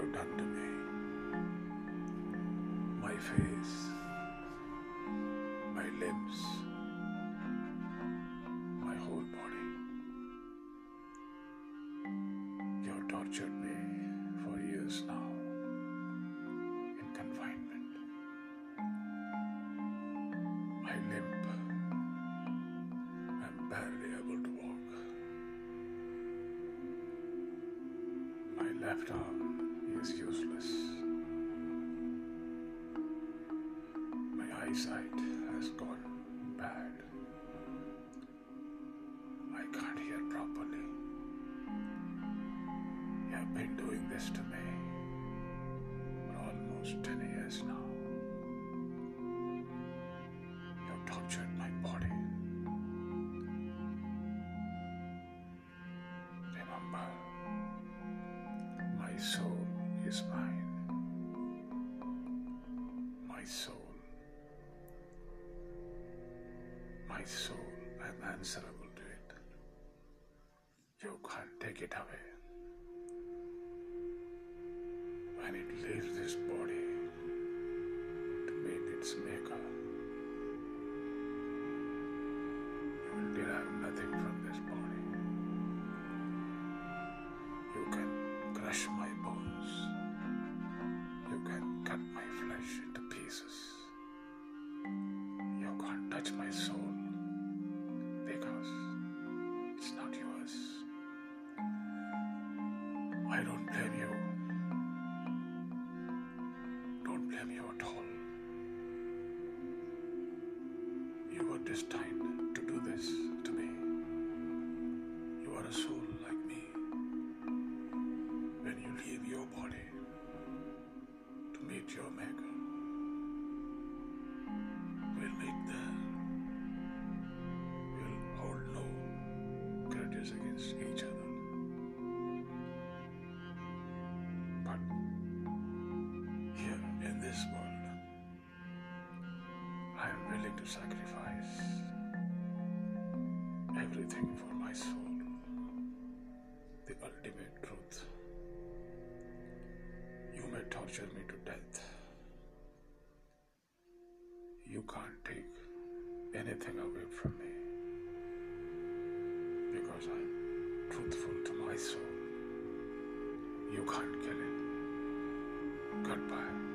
you have done to me, my face, my limbs, my whole body. You have tortured me for years now in confinement. I limp. I'm barely able to walk. My left arm is useless. My eyesight has gone bad. I can't hear properly. You have been doing this to me for almost 10 years now. You have tortured my body. Remember, my soul is mine. My soul. My soul, I'm answerable to it. You can't take it away. When it leaves this body to meet its maker, you will derive nothing from this body. You can crush my bones. You can cut my flesh into pieces. You can't touch my soul because it's not yours. I don't blame you. Don't blame you at all. You were destined to do this to me. You are a soul like me. When you leave your body to meet your maker, we'll meet there. We'll hold no grudges against each other. But here in this world, I am willing to sacrifice everything for my soul, the ultimate truth. You may torture me to death. You can't take anything away from me because I'm truthful to my soul. You can't kill it. Goodbye.